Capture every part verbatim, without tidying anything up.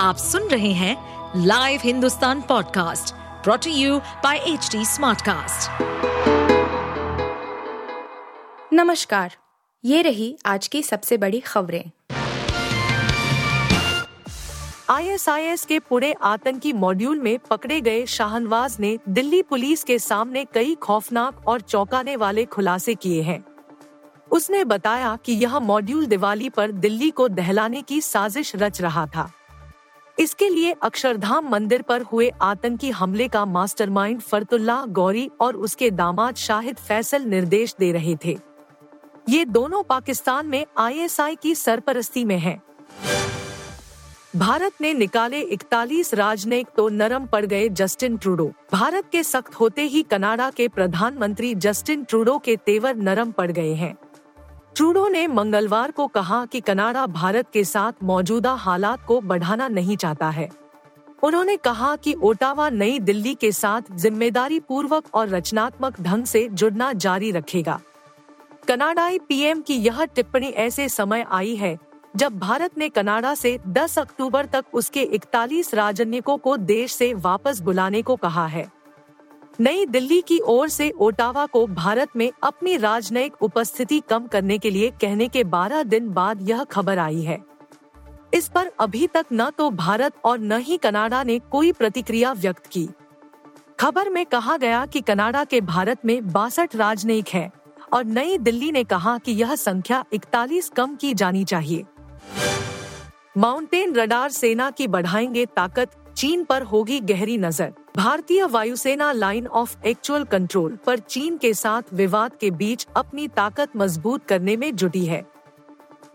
आप सुन रहे हैं live Hindustan podcast brought to you by HT Smartcast. नमस्कार, ये रही आज की सबसे बड़ी खबरें। आईएसआईएस के पूरे आतंकी मॉड्यूल में पकड़े गए शाहनवाज ने दिल्ली पुलिस के सामने कई खौफनाक और चौंकाने वाले खुलासे किए हैं। उसने बताया कि यह मॉड्यूल दिवाली पर दिल्ली को दहलाने की साजिश रच रहा था। इसके लिए अक्षरधाम मंदिर पर हुए आतंकी हमले का मास्टरमाइंड फरतुल्ला गौरी और उसके दामाद शाहिद फैसल निर्देश दे रहे थे। ये दोनों पाकिस्तान में आईएसआई की सरपरस्ती में हैं। भारत ने निकाले इकतालीस राजनयिक तो नरम पड़ गए जस्टिन ट्रूडो। भारत के सख्त होते ही कनाडा के प्रधानमंत्री जस्टिन ट्रूडो के तेवर नरम पड़ गए हैं। ट्रूडो ने मंगलवार को कहा कि कनाडा भारत के साथ मौजूदा हालात को बढ़ाना नहीं चाहता है। उन्होंने कहा कि ओटावा नई दिल्ली के साथ जिम्मेदारी पूर्वक और रचनात्मक ढंग से जुड़ना जारी रखेगा। कनाडाई पीएम की यह टिप्पणी ऐसे समय आई है जब भारत ने कनाडा से दस अक्टूबर तक उसके इकतालीस राजनयिकों को देश से वापस बुलाने को कहा है। नई दिल्ली की ओर से ओटावा को भारत में अपनी राजनयिक उपस्थिति कम करने के लिए कहने के बारह दिन बाद यह खबर आई है। इस पर अभी तक न तो भारत और न ही कनाडा ने कोई प्रतिक्रिया व्यक्त की। खबर में कहा गया कि कनाडा के भारत में बासठ राजनयिक हैं और नई दिल्ली ने कहा कि यह संख्या इकतालीस कम की जानी चाहिए। माउंटेन रडार सेना की बढ़ाएंगे ताकत, चीन पर होगी गहरी नजर। भारतीय वायुसेना लाइन ऑफ एक्चुअल कंट्रोल पर चीन के साथ विवाद के बीच अपनी ताकत मजबूत करने में जुटी है।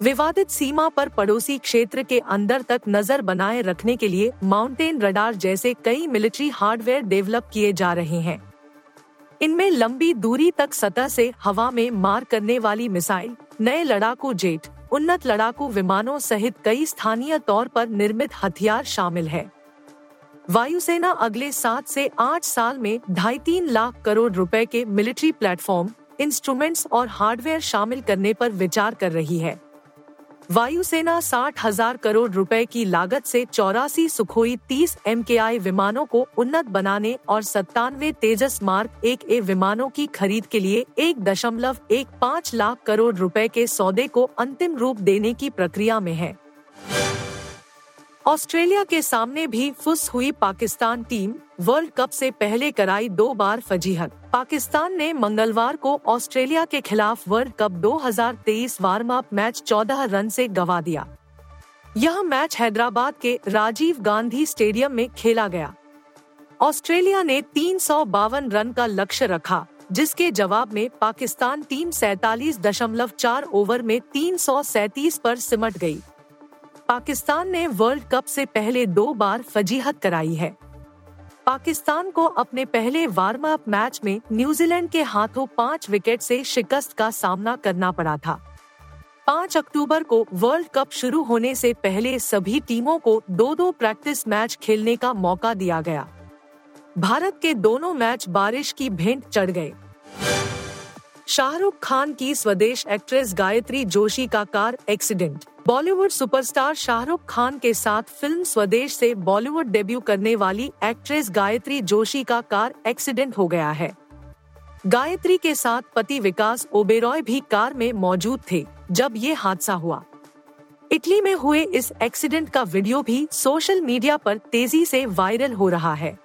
विवादित सीमा पर पड़ोसी क्षेत्र के अंदर तक नजर बनाए रखने के लिए माउंटेन रडार जैसे कई मिलिट्री हार्डवेयर डेवलप किए जा रहे हैं। इनमें लंबी दूरी तक सतह से हवा में मार करने वाली मिसाइल, नए लड़ाकू जेट, उन्नत लड़ाकू विमानों सहित कई स्थानीय तौर पर निर्मित हथियार शामिल है। वायुसेना अगले सात से आठ साल में ढाई तीन लाख करोड़ रुपए के मिलिट्री प्लेटफॉर्म, इंस्ट्रूमेंट्स और हार्डवेयर शामिल करने पर विचार कर रही है। वायुसेना साठ हजार करोड़ रुपए की लागत से चौरासी सुखोई तीस एमकेआई विमानों को उन्नत बनाने और सत्तानवे तेजस मार्क एक ए विमानों की खरीद के लिए एक दशमलव एक पाँच लाख करोड़ रुपए के सौदे को अंतिम रूप देने की प्रक्रिया में है। ऑस्ट्रेलिया के सामने भी फुस हुई पाकिस्तान टीम, वर्ल्ड कप से पहले कराई दो बार फजीहत। पाकिस्तान ने मंगलवार को ऑस्ट्रेलिया के खिलाफ वर्ल्ड कप दो हज़ार तेईस वार्म अप मैच चौदह रन से गवा दिया। यह मैच हैदराबाद के राजीव गांधी स्टेडियम में खेला गया। ऑस्ट्रेलिया ने तीन सौ बावन रन का लक्ष्य रखा, जिसके जवाब में पाकिस्तान टीम सैंतालीस दशमलव चार ओवर में तीन सौ सैंतीस पर सिमट गयी। पाकिस्तान ने वर्ल्ड कप से पहले दो बार फजीहत कराई है। पाकिस्तान को अपने पहले वार्म अप मैच में न्यूजीलैंड के हाथों पांच विकेट से शिकस्त का सामना करना पड़ा था। पाँच अक्टूबर को वर्ल्ड कप शुरू होने से पहले सभी टीमों को दो दो प्रैक्टिस मैच खेलने का मौका दिया गया। भारत के दोनों मैच बारिश की भेंट चढ़ गए। शाहरुख खान की स्वदेश एक्ट्रेस गायत्री जोशी का car accident. Bollywood superstar Shahrukh Khan के साथ फिल्म स्वदेश से बॉलीवुड डेब्यू करने वाली एक्ट्रेस गायत्री जोशी का कार एक्सीडेंट हो गया है। गायत्री के साथ पति विकास ओबेरॉय भी कार में मौजूद थे जब ये हादसा हुआ। इटली में हुए इस एक्सीडेंट का वीडियो भी सोशल मीडिया पर तेजी से वायरल हो रहा है।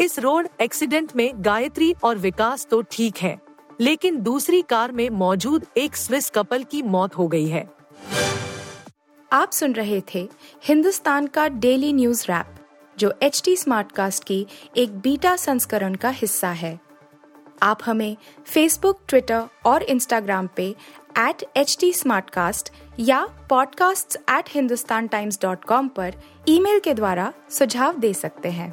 इस रोड एक्सीडेंट में गायत्री और विकास तो ठीक है, लेकिन दूसरी कार में मौजूद एक स्विस कपल की मौत हो गई है। आप सुन रहे थे हिंदुस्तान का डेली न्यूज रैप, जो एचटी स्मार्टकास्ट की एक बीटा संस्करण का हिस्सा है। आप हमें फेसबुक, ट्विटर और इंस्टाग्राम पे एट एचटी स्मार्टकास्ट या podcast at Hindustan Times dot com पर ईमेल के द्वारा सुझाव दे सकते हैं।